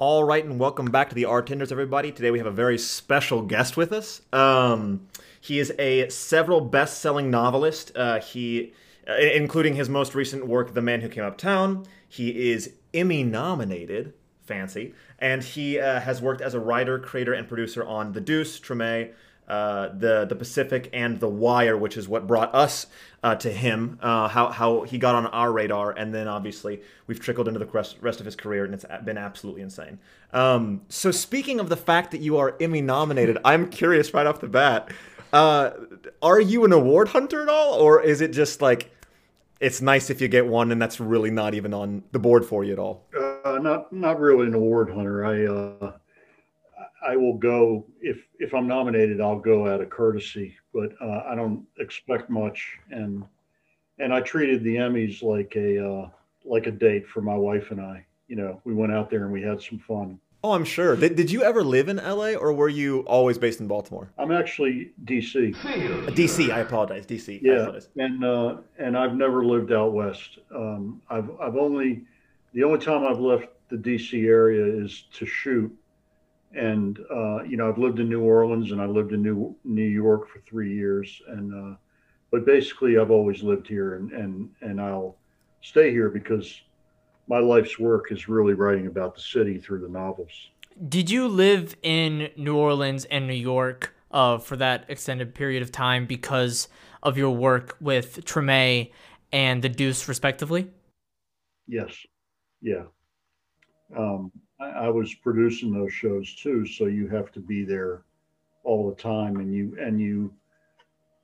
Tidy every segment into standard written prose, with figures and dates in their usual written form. All right, and welcome back to The Artenders, everybody. Today we have a very special guest with us. He is a several best-selling novelist, including his most recent work, The Man Who Came Uptown. He is Emmy-nominated, fancy, and he has worked as a writer, creator, and producer on The Deuce, Treme, the Pacific, and The Wire, which is what brought us to him, how he got on our radar, and then obviously we've trickled into the rest of his career, and it's been absolutely insane. So speaking of the fact that you are Emmy nominated, I'm curious right off the bat, are you an award hunter at all, or is it just like, it's nice if you get one, and that's really not even on the board for you at all? Not really an award hunter. I will go, if I'm nominated, I'll go out of courtesy, but I don't expect much. And I treated the Emmys like a date for my wife and I. You know, we went out there and we had some fun. Oh, I'm sure. Did you ever live in L.A., or were you always based in Baltimore? I'm actually D.C. D.C., I apologize. D.C., yeah, I apologize. And I've never lived out west. The only time I've left the D.C. area is to shoot. And, you know, I've lived in New Orleans and I lived in New York for 3 years. And, but basically I've always lived here and I'll stay here because my life's work is really writing about the city through the novels. Did you live in New Orleans and New York for that extended period of time because of your work with Treme and The Deuce respectively? Yes. Yeah. I was producing those shows too, so you have to be there all the time, and you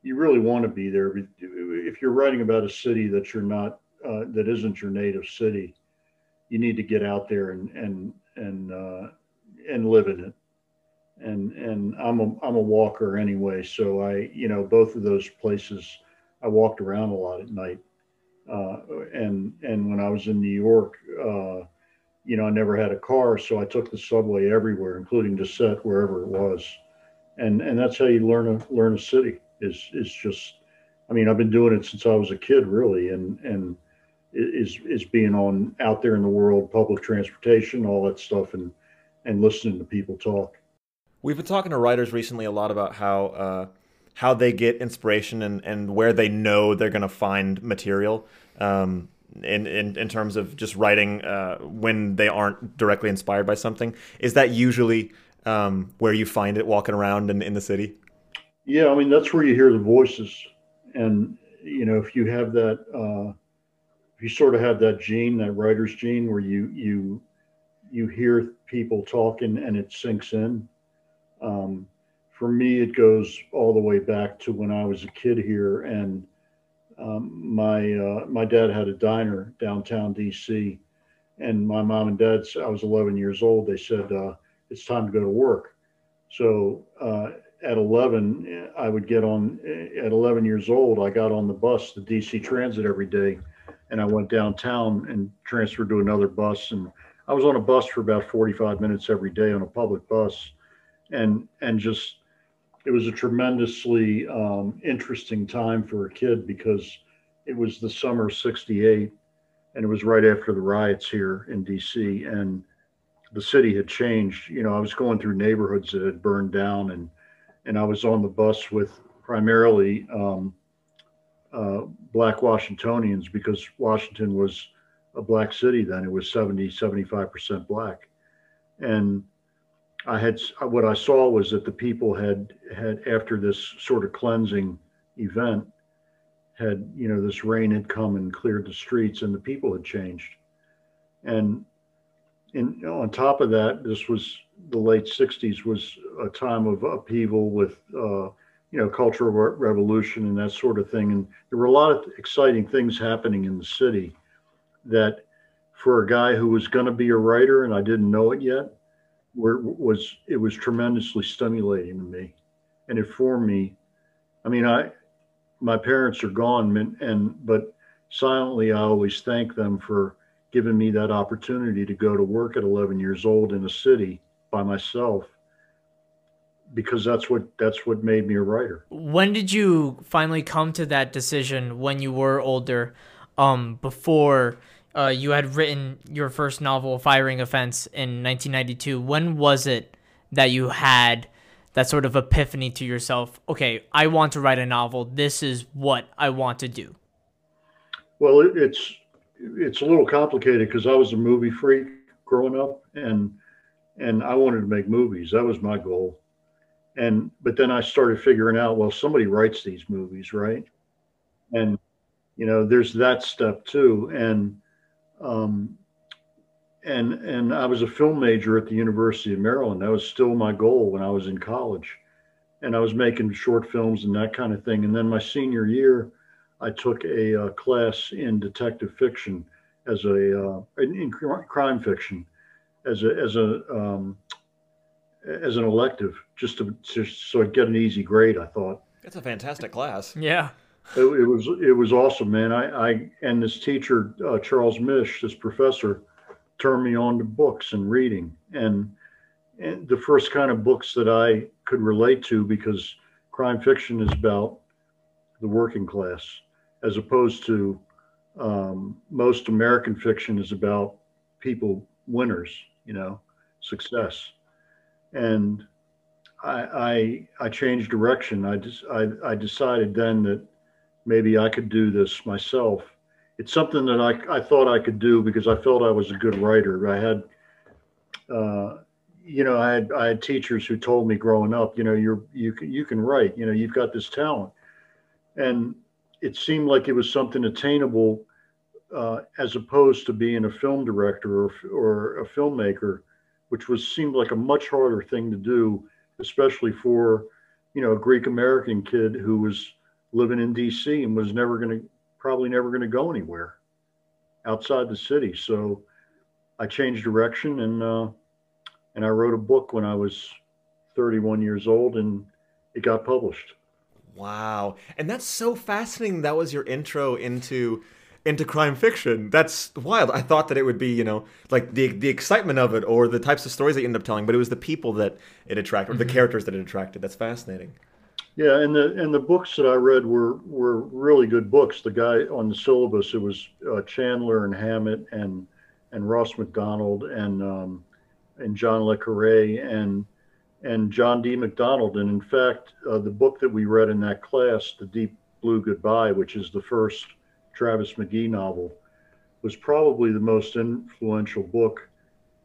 really want to be there. If you're writing about a city that you're not, that isn't your native city, you need to get out there and live in it. And I'm a walker anyway, so both of those places I walked around a lot at night. And when I was in New York, you know, I never had a car, so I took the subway everywhere, including to set, wherever it was, and that's how you learn a city. Is just, I mean, I've been doing it since I was a kid, really, and is being on out there in the world, public transportation, all that stuff, and listening to people talk. We've been talking to writers recently a lot about how they get inspiration and where they know they're going to find material. In terms of just writing when they aren't directly inspired by something. Is that usually where you find it, walking around in the city? Yeah, I mean, that's where you hear the voices. And, you know, if you have that, if you sort of have that gene, that writer's gene, where you hear people talking and it sinks in. For me, it goes all the way back to when I was a kid here, and my dad had a diner downtown DC, and my mom and dad, I was 11 years old. They said, it's time to go to work. So, at 11, at 11 years old, I got on the bus, the DC transit every day. And I went downtown and transferred to another bus. And I was on a bus for about 45 minutes every day on a public bus. And it was a tremendously interesting time for a kid because it was the summer of '68, and it was right after the riots here in DC, and the city had changed. You know, I was going through neighborhoods that had burned down, and I was on the bus with primarily Black Washingtonians, because Washington was a Black city then. It was 75% Black. And what I saw was that the people had after this sort of cleansing event had, you know, this rain had come and cleared the streets, and the people had changed. And on top of that, this was the late 60s, was a time of upheaval with, you know, cultural revolution and that sort of thing. And there were a lot of exciting things happening in the city that, for a guy who was going to be a writer, and I didn't know it yet, it was tremendously stimulating to me, and it formed me. I mean, my parents are gone, but silently I always thank them for giving me that opportunity to go to work at 11 years old in a city by myself, because that's what made me a writer. When did you finally come to that decision, when you were older, before you had written your first novel, Firing Offense, in 1992. When was it that you had that sort of epiphany to yourself, okay, I want to write a novel. This is what I want to do? Well, it's a little complicated because I was a movie freak growing up, and I wanted to make movies. That was my goal. But then I started figuring out, well, somebody writes these movies, right? And, you know, there's that step too. And I was a film major at the University of Maryland. That was still my goal when I was in college, and I was making short films and that kind of thing. And then my senior year, I took a class in detective fiction as in crime fiction as an elective, just so I'd get an easy grade. I thought that's a fantastic class. Yeah. It was awesome, man. And this teacher, Charles Mish, this professor, turned me on to books and reading, and the first kind of books that I could relate to, because crime fiction is about the working class, as opposed to most American fiction is about people, winners, you know, success. And I changed direction. I decided then that maybe I could do this myself. It's something that I thought I could do because I felt I was a good writer. I had, you know, I had teachers who told me growing up, you know, you can write, you know, you've got this talent. And it seemed like it was something attainable, as opposed to being a film director or a filmmaker, which seemed like a much harder thing to do, especially for, you know, a Greek American kid who was living in DC and was probably never going to go anywhere outside the city. So I changed direction, and I wrote a book when I was 31 years old, and it got published. Wow. And that's so fascinating. That was your intro into crime fiction. That's wild. I thought that it would be, you know, like the excitement of it or the types of stories that you end up telling, but it was the people that it attracted, or the characters that it attracted. That's fascinating. Yeah, and the books that I read were really good books. The guy on the syllabus, it was Chandler and Hammett and Ross MacDonald and John Le Carre and John D. MacDonald. And in fact, the book that we read in that class, The Deep Blue Goodbye, which is the first Travis McGee novel, was probably the most influential book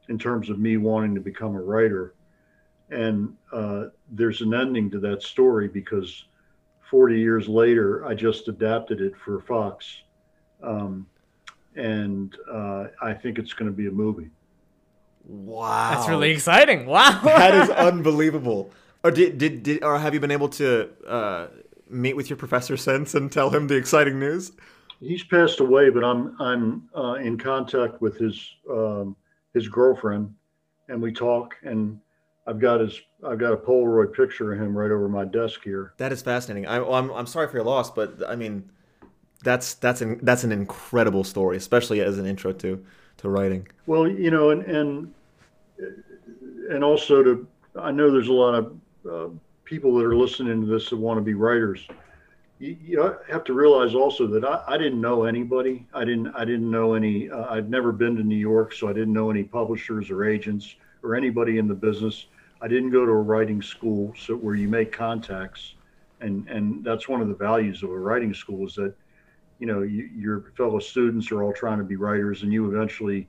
in terms of me wanting to become a writer. And there's an ending to that story because 40 years later, I just adapted it for Fox. I think it's going to be a movie. Wow. That's really exciting. Wow. That is unbelievable. Or or have you been able to meet with your professor since and tell him the exciting news? He's passed away, but I'm in contact with his girlfriend, and we talk, and I've got a Polaroid picture of him right over my desk here. That is fascinating. I'm sorry for your loss, but I mean, that's an incredible story, especially as an intro to writing. Well, you know, and also I know there's a lot of people that are listening to this that want to be writers. You have to realize also that I didn't know anybody. I didn't know any. I'd never been to New York, so I didn't know any publishers or agents or anybody in the business. I didn't go to a writing school, so where you make contacts, and that's one of the values of a writing school, is that, you know, your fellow students are all trying to be writers, and you eventually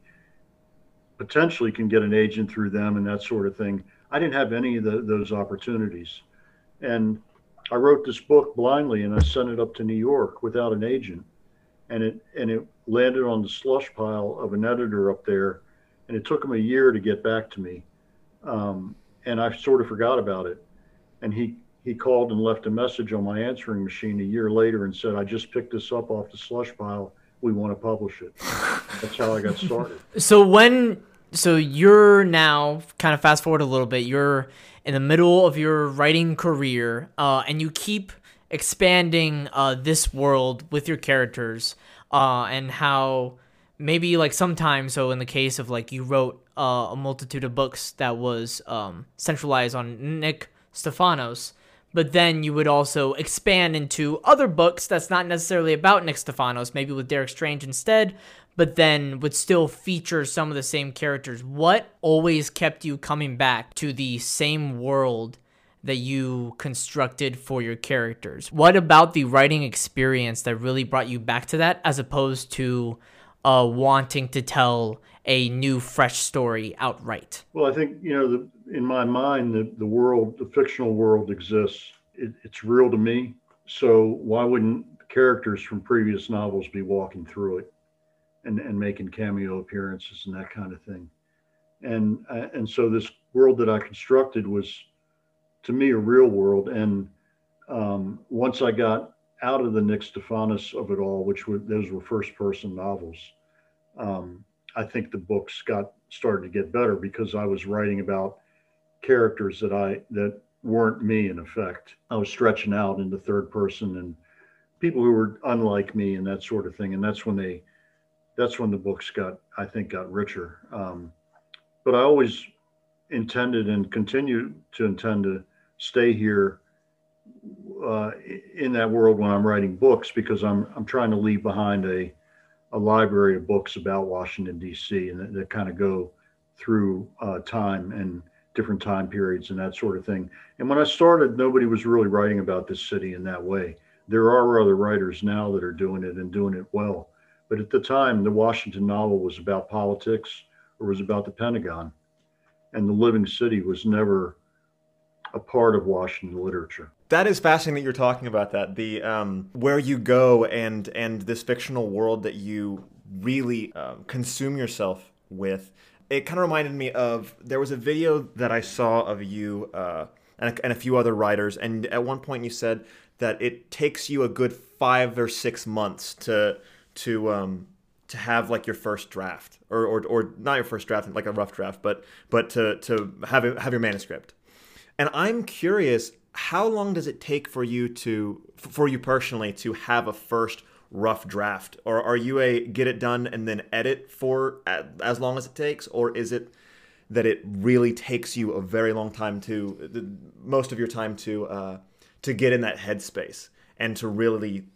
potentially can get an agent through them and that sort of thing. I didn't have any of those opportunities, and I wrote this book blindly, and I sent it up to New York without an agent, and it landed on the slush pile of an editor up there, and it took him a year to get back to me. And I sort of forgot about it. And he called and left a message on my answering machine a year later and said, I just picked this up off the slush pile. We want to publish it. That's how I got started. So you're now, kind of fast forward a little bit, you're in the middle of your writing career, and you keep expanding this world with your characters, and how... Maybe like sometimes, so in the case of like you wrote a multitude of books that was centralized on Nick Pelecanos, but then you would also expand into other books that's not necessarily about Nick Pelecanos, maybe with Derek Strange instead, but then would still feature some of the same characters. What always kept you coming back to the same world that you constructed for your characters? What about the writing experience that really brought you back to that, as opposed to wanting to tell a new, fresh story outright? Well, I think, in my mind, the world, the fictional world exists. It's real to me. So why wouldn't characters from previous novels be walking through it and making cameo appearances and that kind of thing? And so this world that I constructed was, to me, a real world. And once I got out of the Nick Pelecanos of it all, those were first-person novels, I think the books started to get better, because I was writing about characters that weren't me, in effect. I was stretching out into third person and people who were unlike me and that sort of thing. And that's when the books got richer. But I always intended and continue to intend to stay here in that world when I'm writing books, because I'm trying to leave behind a library of books about Washington, D.C., and that kind of go through time and different time periods and that sort of thing. And when I started, nobody was really writing about this city in that way. There are other writers now that are doing it and doing it well. But at the time, the Washington novel was about politics, or was about the Pentagon. And the living city was never a part of Washington literature. That is fascinating that you're talking about that. The where you go and this fictional world that you really consume yourself with. It kind of reminded me of, there was a video that I saw of you and a few other writers, and at one point you said that it takes you a good 5 or 6 months to have like your first draft, or not your first draft, like a rough draft, but to have your manuscript. And I'm curious, how long does it take for you personally to have a first rough draft? Or are you a get it done and then edit for as long as it takes? Or is it that it really takes you a very long time most of your time to get in that headspace and to really,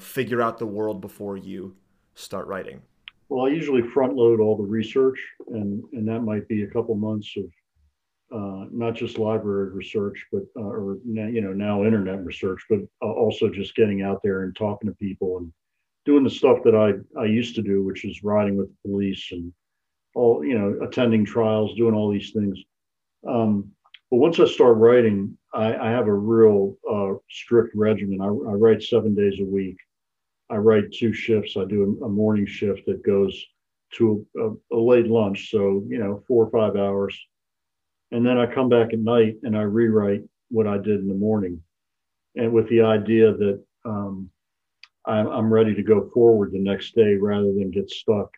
figure out the world before you start writing? Well, I usually front load all the research, and that might be a couple months of not just library research, but now internet research, but also just getting out there and talking to people and doing the stuff that I used to do, which is riding with the police and all, attending trials, doing all these things. But once I start writing, I have a real strict regimen. I write 7 days a week. I write 2 shifts. I do a morning shift that goes to a late lunch, so 4 or 5 hours. And then I come back at night and I rewrite what I did in the morning, and with the idea that I'm ready to go forward the next day, rather than get stuck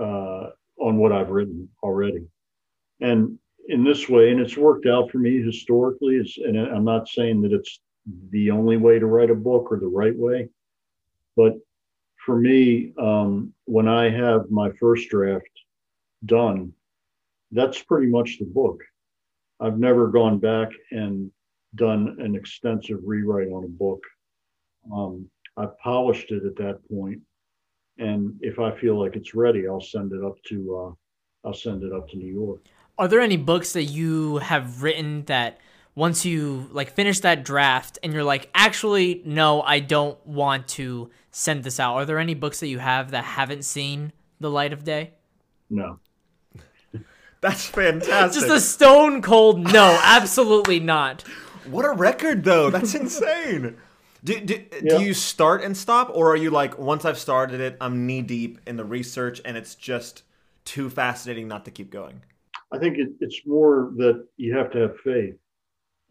on what I've written already. And in this way, and it's worked out for me historically, and I'm not saying that it's the only way to write a book or the right way, but for me, when I have my first draft done, that's pretty much the book. I've never gone back and done an extensive rewrite on a book. I polished it at that point, and if I feel like it's ready, I'll send it up to New York. Are there any books that you have written that once you finish that draft and you're like, actually, no, I don't want to send this out? Are there any books that you have that haven't seen the light of day? No. That's fantastic. Just a stone cold no, absolutely not. What a record, though. That's insane. Do you start and stop, or are you like, once I've started it, I'm knee deep in the research and it's just too fascinating not to keep going? I think it's more that you have to have faith.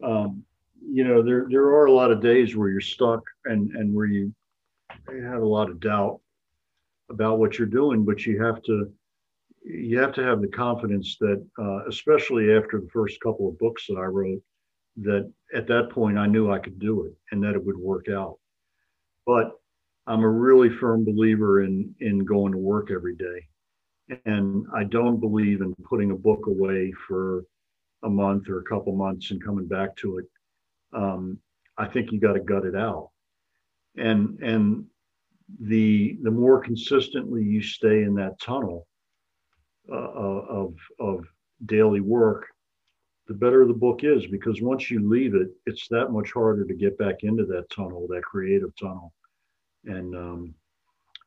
There are a lot of days where you're stuck and where you have a lot of doubt about what you're doing, but you have to have the confidence that, especially after the first couple of books that I wrote, that at that point I knew I could do it and that it would work out. But I'm a really firm believer in going to work every day. And I don't believe in putting a book away for a month or a couple months and coming back to it. I think you got to gut it out. And the more consistently you stay in that tunnel of daily work, the better the book is, because once you leave it, it's that much harder to get back into that tunnel, that creative tunnel. And,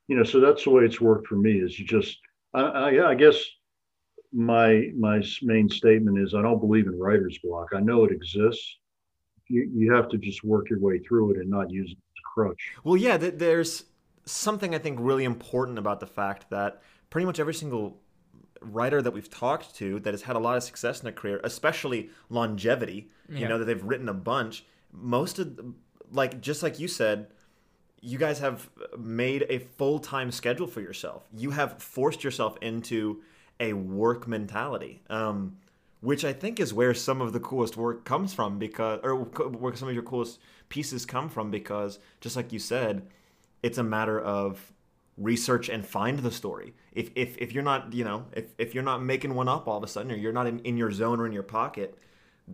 you know, so that's the way it's worked for me, is you just, I guess my main statement is I don't believe in writer's block. I know it exists. You have to just work your way through it and not use it as a crutch. Well, yeah, there's something I think really important about the fact that pretty much every single writer that we've talked to that has had a lot of success in their career, especially longevity, you know, that they've written a bunch, most of, like, just like you said, you guys have made a full-time schedule for yourself. You have forced yourself into a work mentality, which I think is where some of the coolest work comes from, because, or where some of your coolest pieces come from, because just like you said, it's a matter of research and find the story. If you're not, you know, if you're not making one up all of a sudden, or you're not in your zone or in your pocket,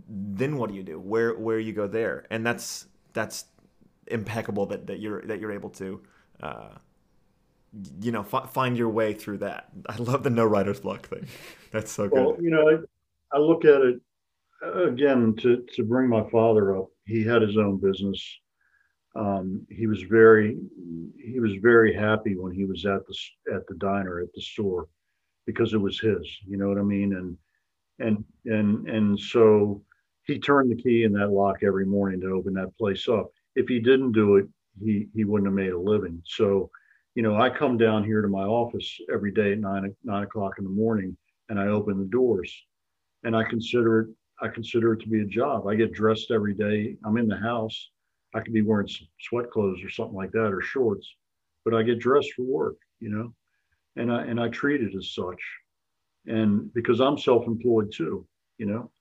then what do you do? Where you go there? And that's impeccable that you're able to, you know, find your way through that. I love the no writer's block thing. That's so good. Well, you know, I look at it again to bring my father up. He had his own business. He was very happy when he was at the diner, at the store, because it was his, you know what I mean? And so he turned the key in that lock every morning to open that place up. If he didn't do it, he wouldn't have made a living. So, you know, I come down here to my office every day at 9 o'clock in the morning, and I open the doors, and I consider it to be a job. I get dressed every day. I'm in the house. I could be wearing some sweat clothes or something like that, or shorts, but I get dressed for work, you know, and I treat it as such. And because I'm self-employed too, you know,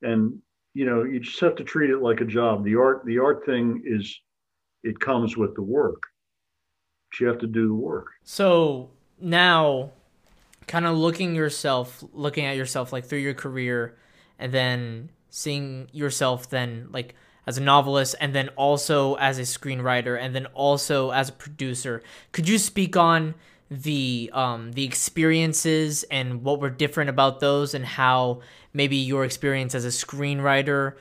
and, you know, you just have to treat it like a job. The art thing is, it comes with the work, but you have to do the work. So now kind of looking at yourself like through your career, and then seeing yourself then like as a novelist, and then also as a screenwriter, and then also as a producer. Could you speak on the experiences and what were different about those, and how maybe your experience as a screenwriter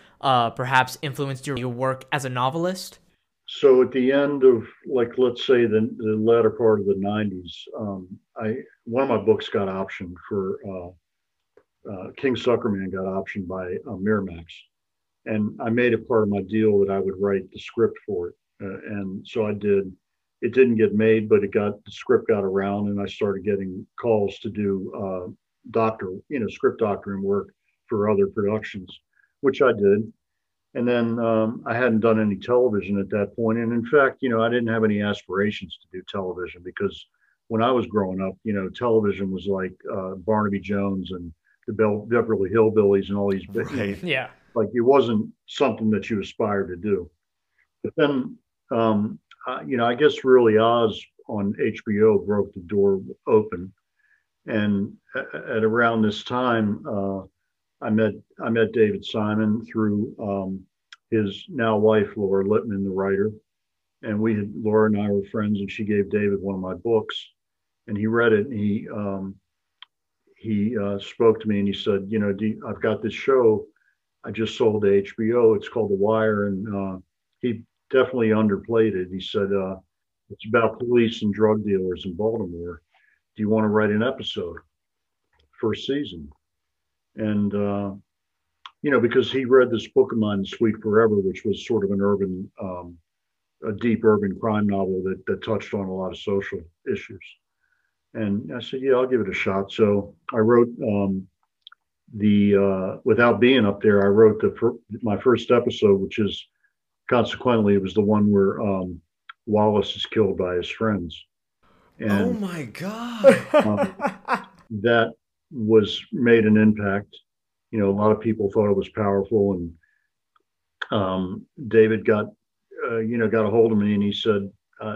perhaps influenced your work as a novelist? So at the end of, like, let's say the latter part of the 90s, one of my books got optioned for King Suckerman got optioned by Miramax, and I made it part of my deal that I would write the script for it, and so I did. It didn't get made, but the script got around, and I started getting calls to do script doctoring work for other productions, which I did. And then I hadn't done any television at that point, and in fact, you know, I didn't have any aspirations to do television, because when I was growing up, you know, television was like Barnaby Jones and the Beverly Hillbillies and all these big, right. Yeah, like it wasn't something that you aspired to do. But then, you know, I guess really Oz on HBO broke the door open, and at around this time, I met David Simon through his now wife Laura Lippman, the writer, and Laura and I were friends, and she gave David one of my books, and he read it, and he spoke to me, and he said, you know, I've got this show I just sold to HBO. It's called The Wire. And he definitely underplayed it. He said, it's about police and drug dealers in Baltimore. Do you want to write an episode for a season? And, you know, because he read this book of mine, Sweet Forever, which was sort of an urban, a deep urban crime novel that touched on a lot of social issues. And I said, yeah, I'll give it a shot. So I wrote without being up there, I wrote my first episode, which is consequently, it was the one where Wallace is killed by his friends. And, oh my God. That was made an impact. You know, a lot of people thought it was powerful. And David got a hold of me, and he said,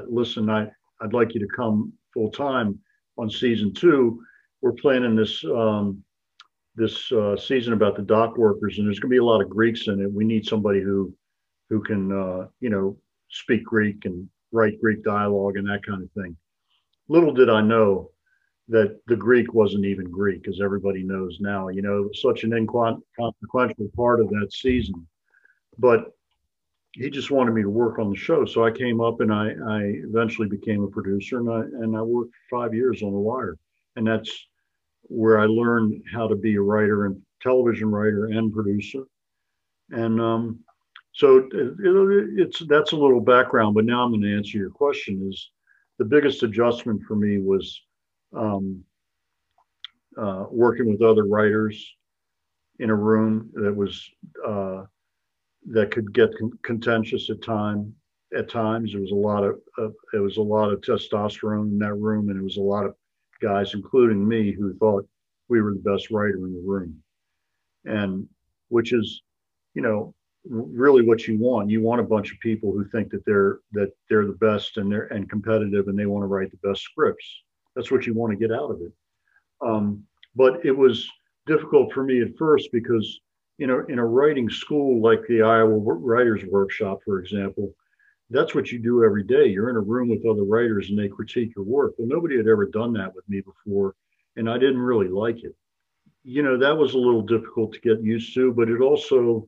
listen, I'd like you to come full time on season 2. We're planning this season about the dock workers, and there's going to be a lot of Greeks in it. We need somebody who can, you know, speak Greek and write Greek dialogue and that kind of thing. Little did I know that the Greek wasn't even Greek, as everybody knows now. You know, it was such an inconsequential part of that season. But he just wanted me to work on the show. So I came up and I eventually became a producer, and I worked 5 years on The Wire. And that's where I learned how to be a writer and television writer and producer. And so that's a little background, but now I'm going to answer your question. Is the biggest adjustment for me was working with other writers in a room that was, that could get contentious at times. There was a lot of testosterone in that room, and it was a lot of guys, including me, who thought we were the best writer in the room, and which is, you know, really what you want. You want a bunch of people who think that they're the best and they're competitive and they want to write the best scripts. That's what you want to get out of it. But it was difficult for me at first because, you know, in a writing school like the Iowa Writers Workshop, for example, that's what you do every day. You're in a room with other writers and they critique your work. Well, nobody had ever done that with me before, and I didn't really like it. You know, that was a little difficult to get used to, but it also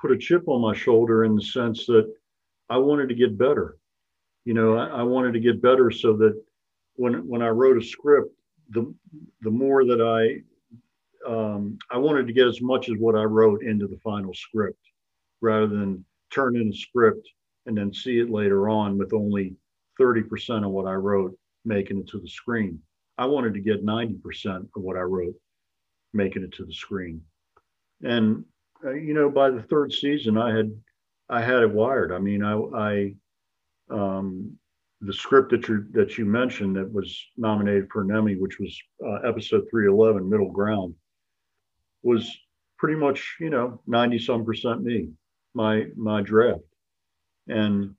put a chip on my shoulder in the sense that I wanted to get better. You know, I wanted to get better so that when I wrote a script, the more that I wanted to get as much as what I wrote into the final script, rather than turn in a script and then see it later on with only 30% of what I wrote making it to the screen. I wanted to get 90% of what I wrote making it to the screen. And, you know, by the third season, I had it wired. I mean, the script that you mentioned that was nominated for an Emmy, which was episode 311, Middle Ground, was pretty much, you know, 90-some% me, my draft. And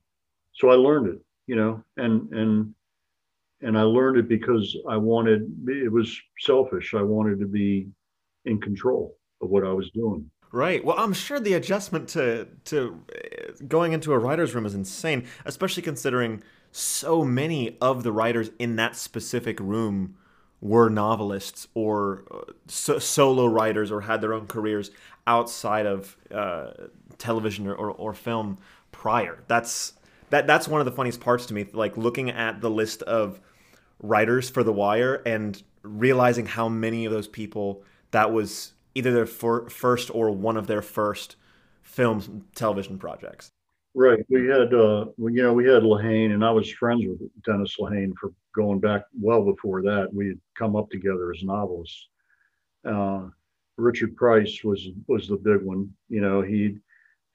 so I learned it, you know, and I learned it because it was selfish. I wanted to be in control of what I was doing. Right. Well, I'm sure the adjustment to going into a writer's room is insane, especially considering so many of the writers in that specific room were novelists or solo writers or had their own careers outside of television or film prior. That's one of the funniest parts to me, like looking at the list of writers for The Wire and realizing how many of those people that was either their first or one of their first film television projects. Right. We had, you know, we had Lehane, and I was friends with Dennis Lehane for going back well before that. We had come up together as novelists. Richard Price was the big one. You know,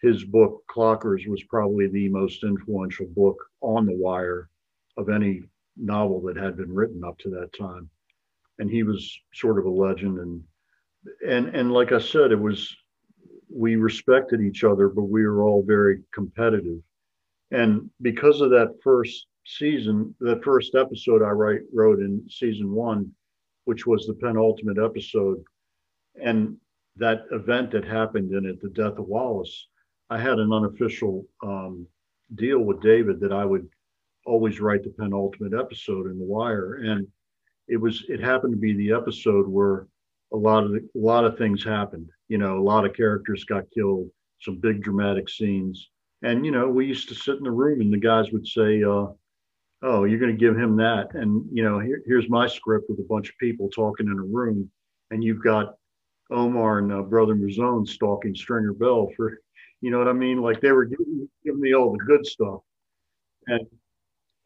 his book Clockers was probably the most influential book on The Wire of any novel that had been written up to that time. And he was sort of a legend. And like I said, we respected each other, but we were all very competitive. And because of that first season, that first episode I wrote in season one, which was the penultimate episode, and that event that happened in it, the death of Wallace, I had an unofficial deal with David that I would always write the penultimate episode in The Wire. And it happened to be the episode where a lot of things happened. You know, a lot of characters got killed, some big dramatic scenes. And, you know, we used to sit in the room and the guys would say, oh, you're going to give him that. And, you know, here's my script with a bunch of people talking in a room. And you've got Omar and Brother Marzone stalking Stringer Bell for, you know what I mean? Like they were giving me all the good stuff. And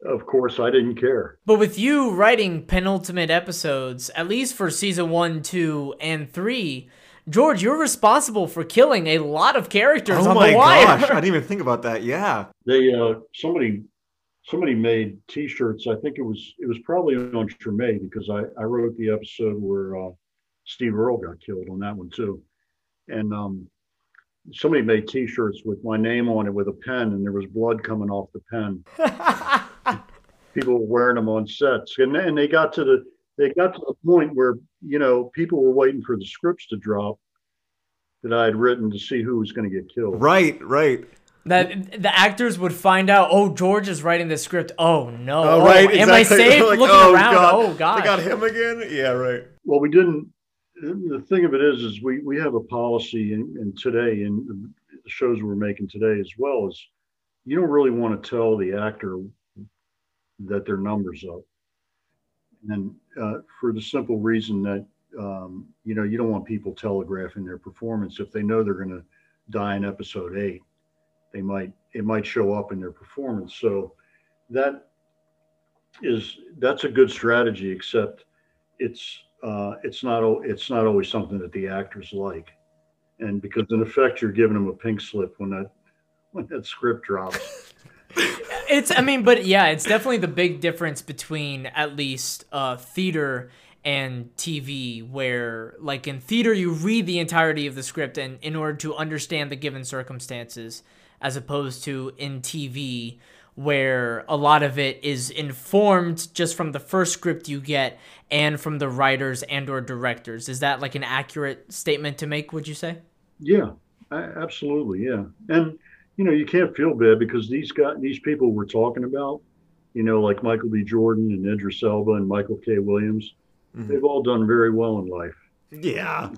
of course, I didn't care. But with you writing penultimate episodes, at least for season 1, 2, and 3, George, you're responsible for killing a lot of characters on The Wire. Oh my gosh, I didn't even think about that. Yeah, they somebody made T-shirts. I think it was probably on Treme, because I wrote the episode where Steve Earle got killed on that one too, and somebody made T-shirts with my name on it with a pen, and there was blood coming off the pen. People were wearing them on sets, and they got to the point where, you know, people were waiting for the scripts to drop that I had written to see who was going to get killed. Right. That the actors would find out, oh, George is writing this script. Oh, no. Oh, right, exactly. Am I safe? Like, looking around. God. Oh, God. They got him again? Yeah, right. Well, we didn't. The thing of it is we have a policy in today, and the shows we're making today as well, is you don't really want to tell the actor that their number's up. And for the simple reason that, you don't want people telegraphing their performance. If they know they're going to die in episode 8. It might show up in their performance. So that's a good strategy, except it's not always something that the actors like, and because in effect you're giving them a pink slip when that script drops. It's definitely the big difference between at least theater and TV, where like in theater you read the entirety of the script and in order to understand the given circumstances, as opposed to in TV, where a lot of it is informed just from the first script you get and from the writers and or directors. Is that like an accurate statement to make, would you say? Yeah, absolutely, yeah. And, you can't feel bad because these people we're talking about, like Michael B. Jordan and Idris Elba and Michael K. Williams, mm-hmm. They've all done very well in life. Yeah.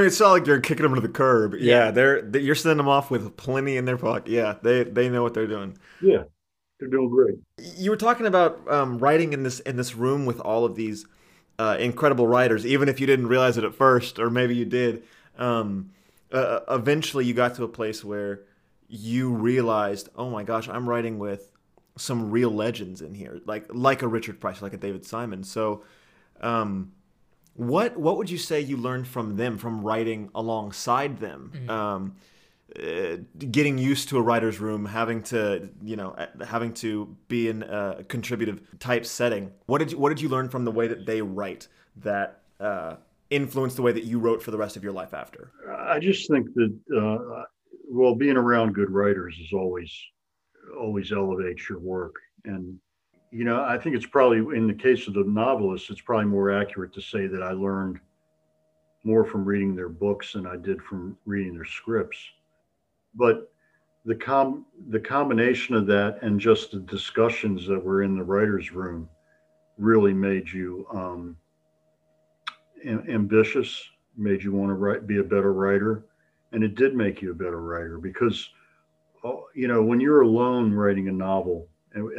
It's not like you're kicking them to the curb. Yeah, yeah, you're sending them off with plenty in their pocket. Yeah, they know what they're doing. Yeah, they're doing great. You were talking about writing in this room with all of these incredible writers, even if you didn't realize it at first, or maybe you did. Eventually, you got to a place where you realized, oh my gosh, I'm writing with some real legends in here, like a Richard Price, like a David Simon. So. What would you say you learned from them, from writing alongside them, mm-hmm. Getting used to a writer's room, having to be in a contributive type setting? What did you learn from the way that they write that influenced the way that you wrote for the rest of your life after? I just think that being around good writers is always elevates your work. And I think it's probably, in the case of the novelists, it's probably more accurate to say that I learned more from reading their books than I did from reading their scripts. But the combination of that and just the discussions that were in the writer's room really made you ambitious, made you want to be a better writer. And it did make you a better writer because, when you're alone writing a novel,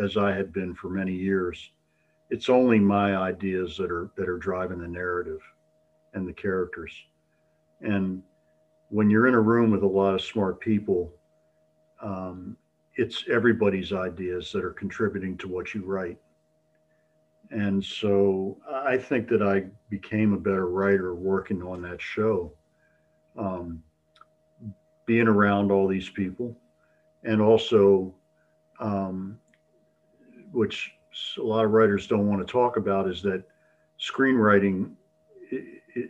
as I had been for many years, it's only my ideas that are driving the narrative and the characters. And when you're in a room with a lot of smart people, it's everybody's ideas that are contributing to what you write. And so I think that I became a better writer working on that show, being around all these people, and also, which a lot of writers don't want to talk about, is that screenwriting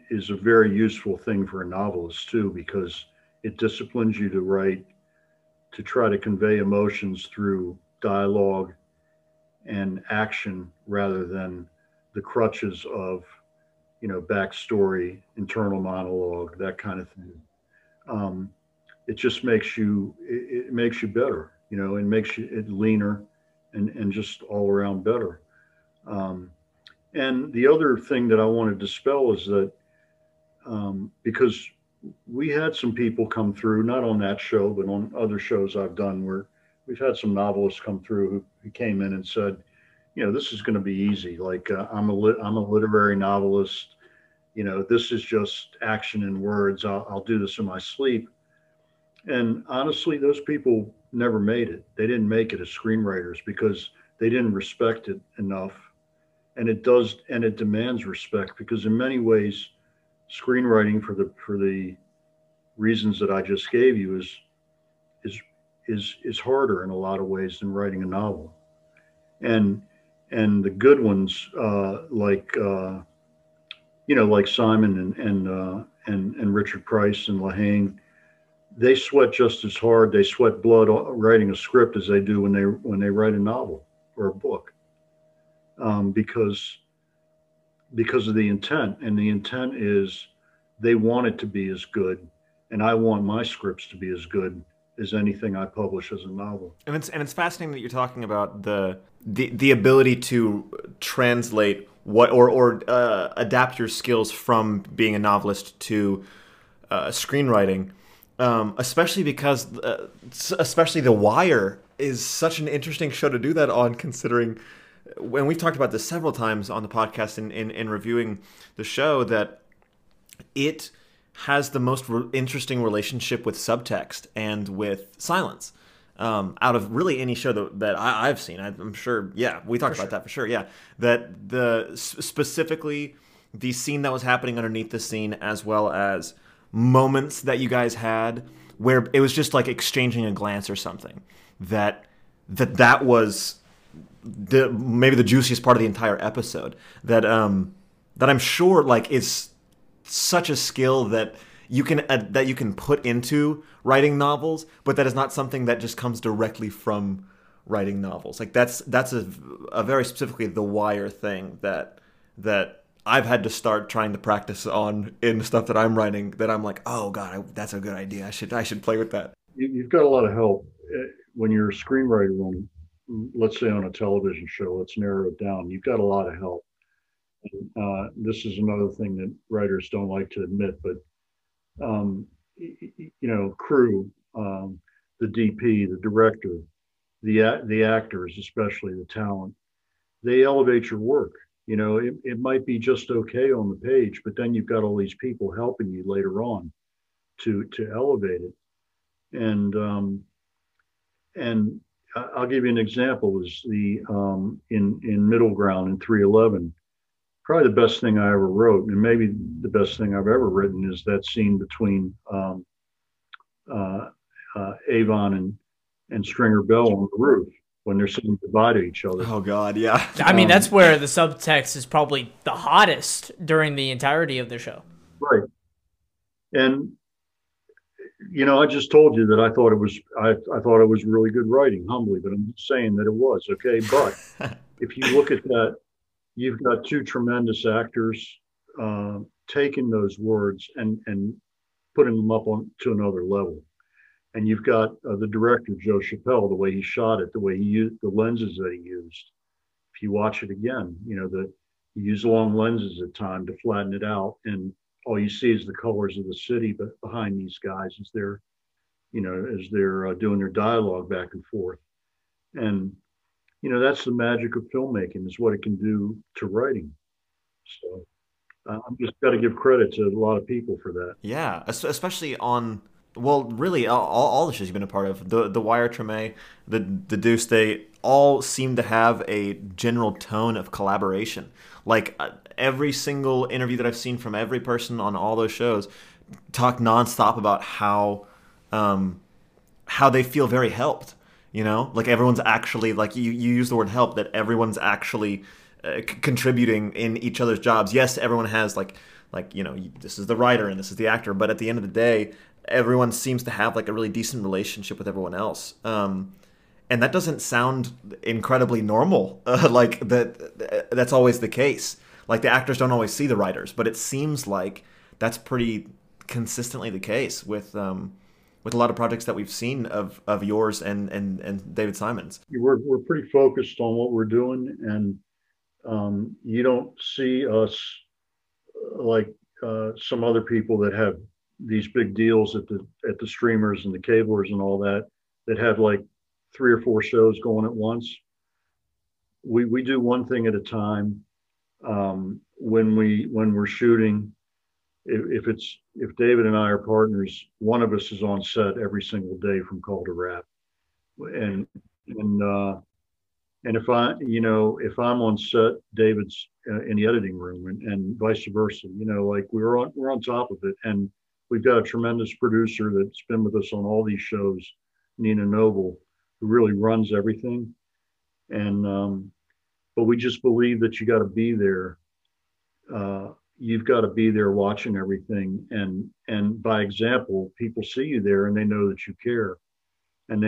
is a very useful thing for a novelist too, because it disciplines you to write, to try to convey emotions through dialogue and action rather than the crutches of, backstory, internal monologue, that kind of thing. It just makes you, it makes you better, and makes you leaner. And just all around better. And the other thing that I want to dispel is that because we had some people come through, not on that show, but on other shows I've done, where we've had some novelists come through who came in and said, this is going to be easy. Like I'm a literary novelist. This is just action and words. I'll do this in my sleep. And honestly, those people never made it. They didn't make it as screenwriters because they didn't respect it enough. And it demands respect, because in many ways, screenwriting for the reasons that I just gave you is harder in a lot of ways than writing a novel. And the good ones, like Simon and Richard Price and Lehane, they sweat just as hard. They sweat blood writing a script as they do when they write a novel or a book, because of the intent. And the intent is they want it to be as good, and I want my scripts to be as good is anything I publish as a novel. And it's fascinating that you're talking about the ability to translate what or adapt your skills from being a novelist to screenwriting, especially because especially The Wire is such an interesting show to do that on, considering, and we've talked about this several times on the podcast in reviewing the show, that it has the most interesting relationship with subtext and with silence out of really any show that I've seen. I'm sure, yeah, we talked about that for sure, yeah. That specifically the scene that was happening underneath the scene, as well as moments that you guys had where it was just like exchanging a glance or something, that was maybe the juiciest part of the entire episode. That I'm sure like is such a skill that you can put into writing novels, but that is not something that just comes directly from writing novels. Like that's a very specifically The Wire thing that I've had to start trying to practice on in the stuff that I'm writing. That I'm like, oh god, that's a good idea. I should play with that. You've got a lot of help when you're a screenwriter on, let's say, on a television show. Let's narrow it down. You've got a lot of help. This is another thing that writers don't like to admit, but crew, the DP, the director, the actors, especially the talent, they elevate your work. You know, it might be just okay on the page, but then you've got all these people helping you later on to elevate it. And I'll give you an example, is the in Middle Ground in 311. Probably the best thing I ever wrote, and maybe the best thing I've ever written, is that scene between Avon and Stringer Bell on the roof when they're saying goodbye to each other. Oh, God, yeah. I mean, that's where the subtext is probably the hottest during the entirety of the show. Right. And, you know, I just told you that I thought it was really good writing, humbly, but I'm saying that it was, okay? But if you look at that, you've got two tremendous actors taking those words and putting them up on to another level. And you've got the director, Joe Chappelle, the way he shot it, the way he used the lenses that he used. If you watch it again, you know, he used long lenses at times to flatten it out. And all you see is the colors of the city behind these guys as they're doing their dialogue back and forth. And, you know, that's the magic of filmmaking, is what it can do to writing. So I'm just got to give credit to a lot of people for that. Yeah, especially on, well, really all the shows you've been a part of, The Wire, Treme, the Deuce, they all seem to have a general tone of collaboration. Like every single interview that I've seen from every person on all those shows talk nonstop about how they feel very helped. You know, like everyone's actually, like you use the word help, that everyone's actually contributing in each other's jobs. Yes, everyone has like, you know, this is the writer and this is the actor, but at the end of the day, everyone seems to have like a really decent relationship with everyone else. And that doesn't sound incredibly normal. Like that's always the case. Like the actors don't always see the writers, but it seems like that's pretty consistently the case with a lot of projects that we've seen of yours and David Simon's. We're pretty focused on what we're doing, and you don't see us like some other people that have these big deals at the streamers and the cablers and all that have like 3 or 4 shows going at once. We do one thing at a time. When we're shooting, if David and I are partners, one of us is on set every single day from call to wrap, and if I'm on set, David's in the editing room, and vice versa. You know, like we're on top of it, and we've got a tremendous producer that's been with us on all these shows, Nina Noble, who really runs everything, and but we just believe that you got to be there. You've got to be there watching everything. And by example, people see you there and they know that you care, and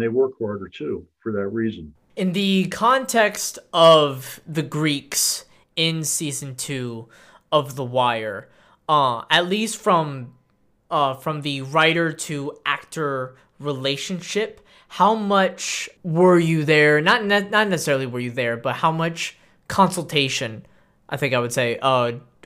they work harder too for that reason. In the context of the Greeks in season 2 of The Wire, at least from the writer to actor relationship, how much were you there? Not necessarily were you there, but how much consultation, I think I would say,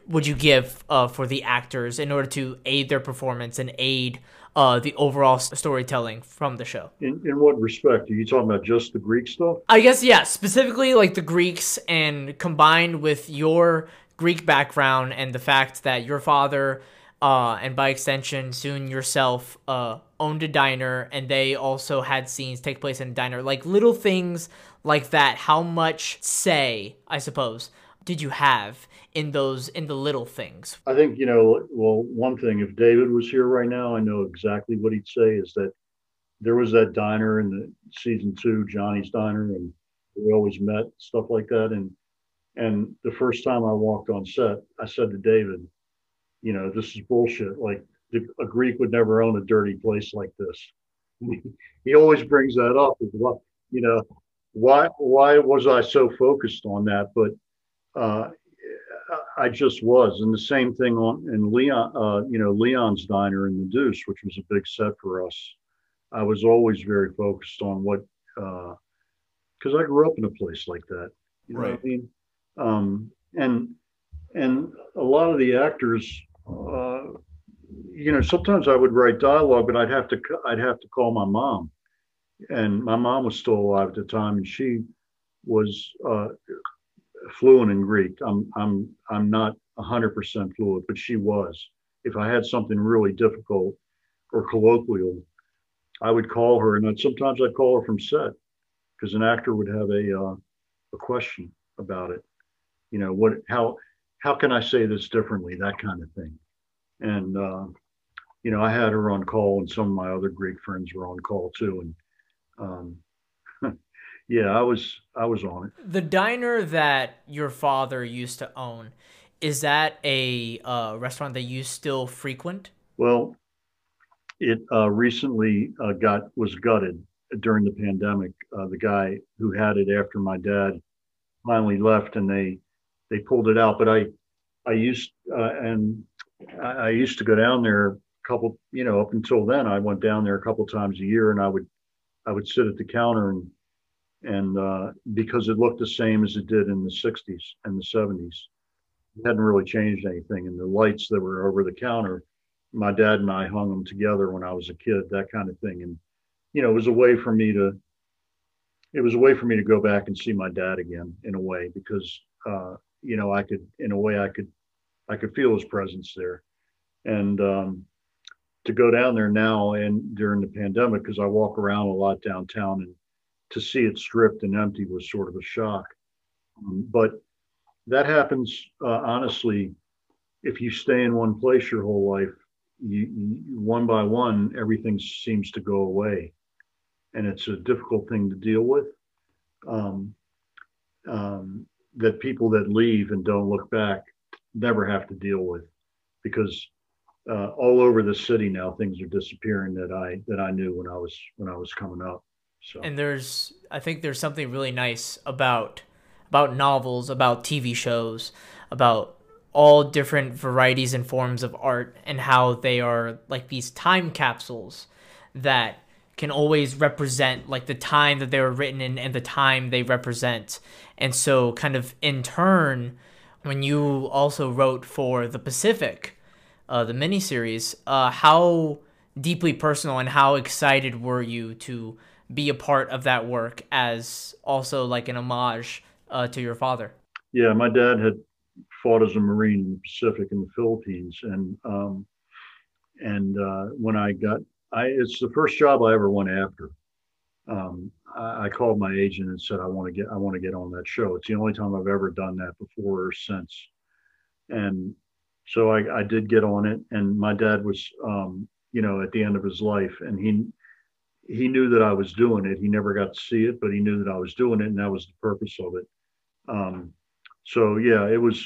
would you give for the actors in order to aid their performance and aid the overall storytelling from the show? In what respect? Are you talking about just the Greek stuff? I guess, yeah, specifically like the Greeks, and combined with your Greek background and the fact that your father and by extension soon yourself owned a diner, and they also had scenes take place in a diner. Like little things like that, how much say, I suppose, did you have in the little things? I think, you know, well, one thing, if David was here right now, I know exactly what he'd say is that there was that diner in the season 2, Johnny's Diner, and we always met, stuff like that. And the first time I walked on set, I said to David, you know, this is bullshit. Like a Greek would never own a dirty place like this. He always brings that up. You know, why was I so focused on that? But I just was. And the same thing in Leon, you know, Leon's Diner in The Deuce, which was a big set for us. I was always very focused on what, because I grew up in a place like that. You know, right. What I mean? And a lot of the actors, you know, sometimes I would write dialogue, but I'd have to call my mom, and my mom was still alive at the time, and she was fluent in Greek. I'm not 100% fluent, but she was. If I had something really difficult or colloquial, I would call her, and sometimes I'd call her from set, because an actor would have a question about it. You know, how can I say this differently? That kind of thing. And, you know, I had her on call, and some of my other Greek friends were on call too. And yeah, I was on it. The diner that your father used to own, is that a restaurant that you still frequent? Well, it recently was gutted during the pandemic. The guy who had it after my dad finally left, and they pulled it out. But I used to go down there a couple, you know, up until then, I went down there a couple times a year, and I would sit at the counter, and because it looked the same as it did in the 60s and the 70s, it hadn't really changed anything. And the lights that were over the counter, my dad and I hung them together when I was a kid, that kind of thing. And, you know, it was a way for me to go back and see my dad again in a way, because, you know, I could feel his presence there. And to go down there now and during the pandemic, because I walk around a lot downtown, and to see it stripped and empty was sort of a shock. But that happens, honestly, if you stay in one place your whole life, you one by one, everything seems to go away. And it's a difficult thing to deal with. That people that leave and don't look back never have to deal with, because all over the city now things are disappearing that I knew when I was coming up. So. And I think there's something really nice about novels, about TV shows, about all different varieties and forms of art, and how they are like these time capsules that can always represent like the time that they were written in and the time they represent. And so kind of in turn, when you also wrote for The Pacific, the miniseries, how deeply personal and how excited were you to be a part of that work as also like an homage to your father? Yeah, my dad had fought as a Marine in the Pacific in the Philippines. And when I got... it's the first job I ever went after. I called my agent and said, I want to get on that show. It's the only time I've ever done that before or since. And so I did get on it. And my dad was, you know, at the end of his life, and he knew that I was doing it. He never got to see it, but he knew that I was doing it, and that was the purpose of it. So yeah, it was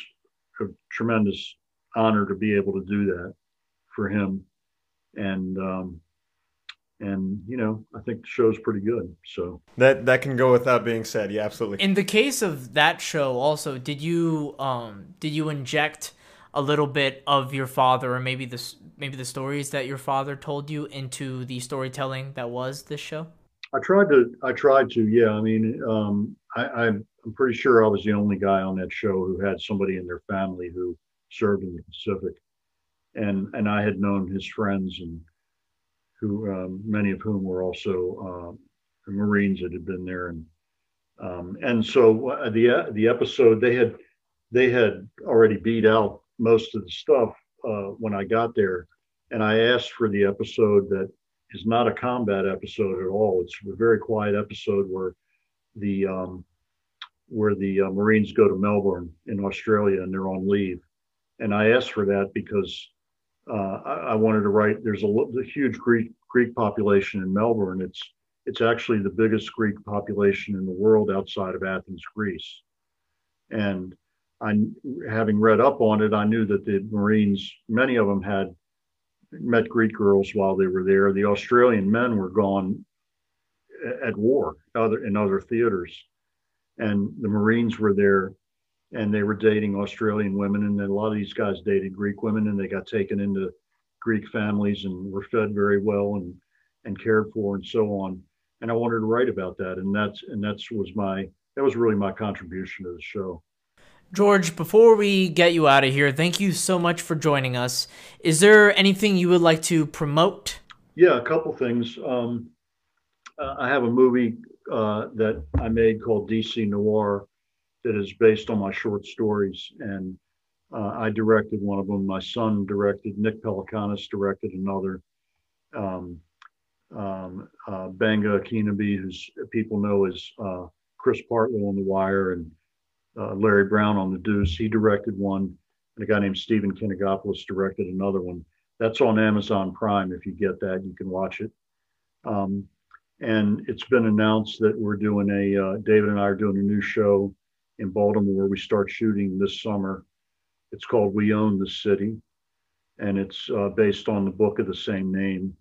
a tremendous honor to be able to do that for him. And you know, I think the show's pretty good. So that can go without being said. Yeah, absolutely. In the case of that show, also, did you inject a little bit of your father, or maybe this maybe the stories that your father told you into the storytelling that was this show? I tried to. Yeah. I mean, I'm pretty sure I was the only guy on that show who had somebody in their family who served in the Pacific. And I had known his friends, and who many of whom were also Marines that had been there. And so the episode, they had already beat out most of the stuff when I got there. And I asked for the episode that is not a combat episode at all. It's a very quiet episode where the Marines go to Melbourne in Australia and they're on leave. And I asked for that because I wanted to write, there's a huge Greek population in Melbourne. It's actually the biggest Greek population in the world outside of Athens, Greece. And having read up on it, I knew that the Marines, many of them had met Greek girls while they were there. The Australian men were gone at war in other theaters. And the Marines were there and they were dating Australian women. And then a lot of these guys dated Greek women, and they got taken into Greek families and were fed very well and cared for and so on. And I wanted to write about that. And that was really my contribution to the show. George, before we get you out of here, thank you so much for joining us. Is there anything you would like to promote? Yeah, a couple things. I have a movie that I made called DC Noir that is based on my short stories. And I directed one of them. My son directed, Nick Pelecanos directed another. Banga Akinabe, who people know as Chris Partlow on The Wire, and Larry Brown on The Deuce, he directed one, and a guy named Stephen Kinagopoulos directed another one. That's on Amazon Prime. If you get that, you can watch it. And it's been announced that we're doing David and I are doing a new show in Baltimore. We start shooting this summer. It's called We Own the City, and it's based on the book of the same name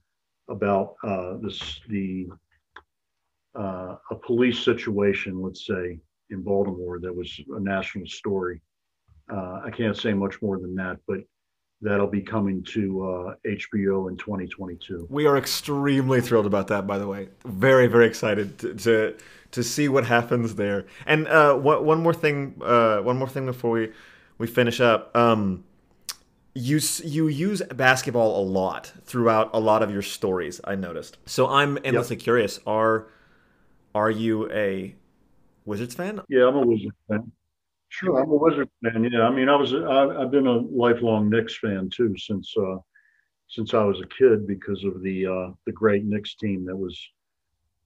about a police situation, let's say, in Baltimore that was a national story. I can't say much more than that, but that'll be coming to HBO in 2022. We are extremely thrilled about that, by the way. Very, very excited to see what happens there. And one more thing before we finish up. You use basketball a lot throughout a lot of your stories, I noticed. So I'm endlessly curious. Are you a Wizards fan? Yeah, I'm a Wizards fan. Sure, I'm a Wizards fan. Yeah, I mean, I've been a lifelong Knicks fan too since I was a kid, because of the great Knicks team that was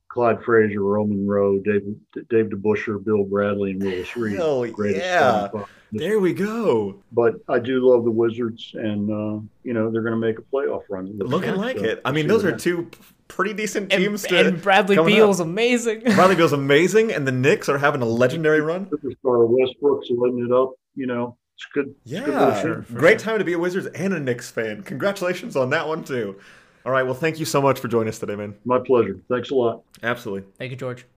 Clyde Frazier, Roman Rowe, Dave DeBusschere, Bill Bradley, and Willis Reed. Oh yeah, there we go. But I do love the Wizards, and they're going to make a playoff run. Looking like it. I mean, those are two pretty decent teams. And Bradley Beal's amazing, and the Knicks are having a legendary run. Superstar Westbrook's letting it up. It's good. Yeah, it's good great time to be a Wizards and a Knicks fan. Congratulations on that one too. All right. Well, thank you so much for joining us today, man. My pleasure. Thanks a lot. Absolutely. Thank you, George.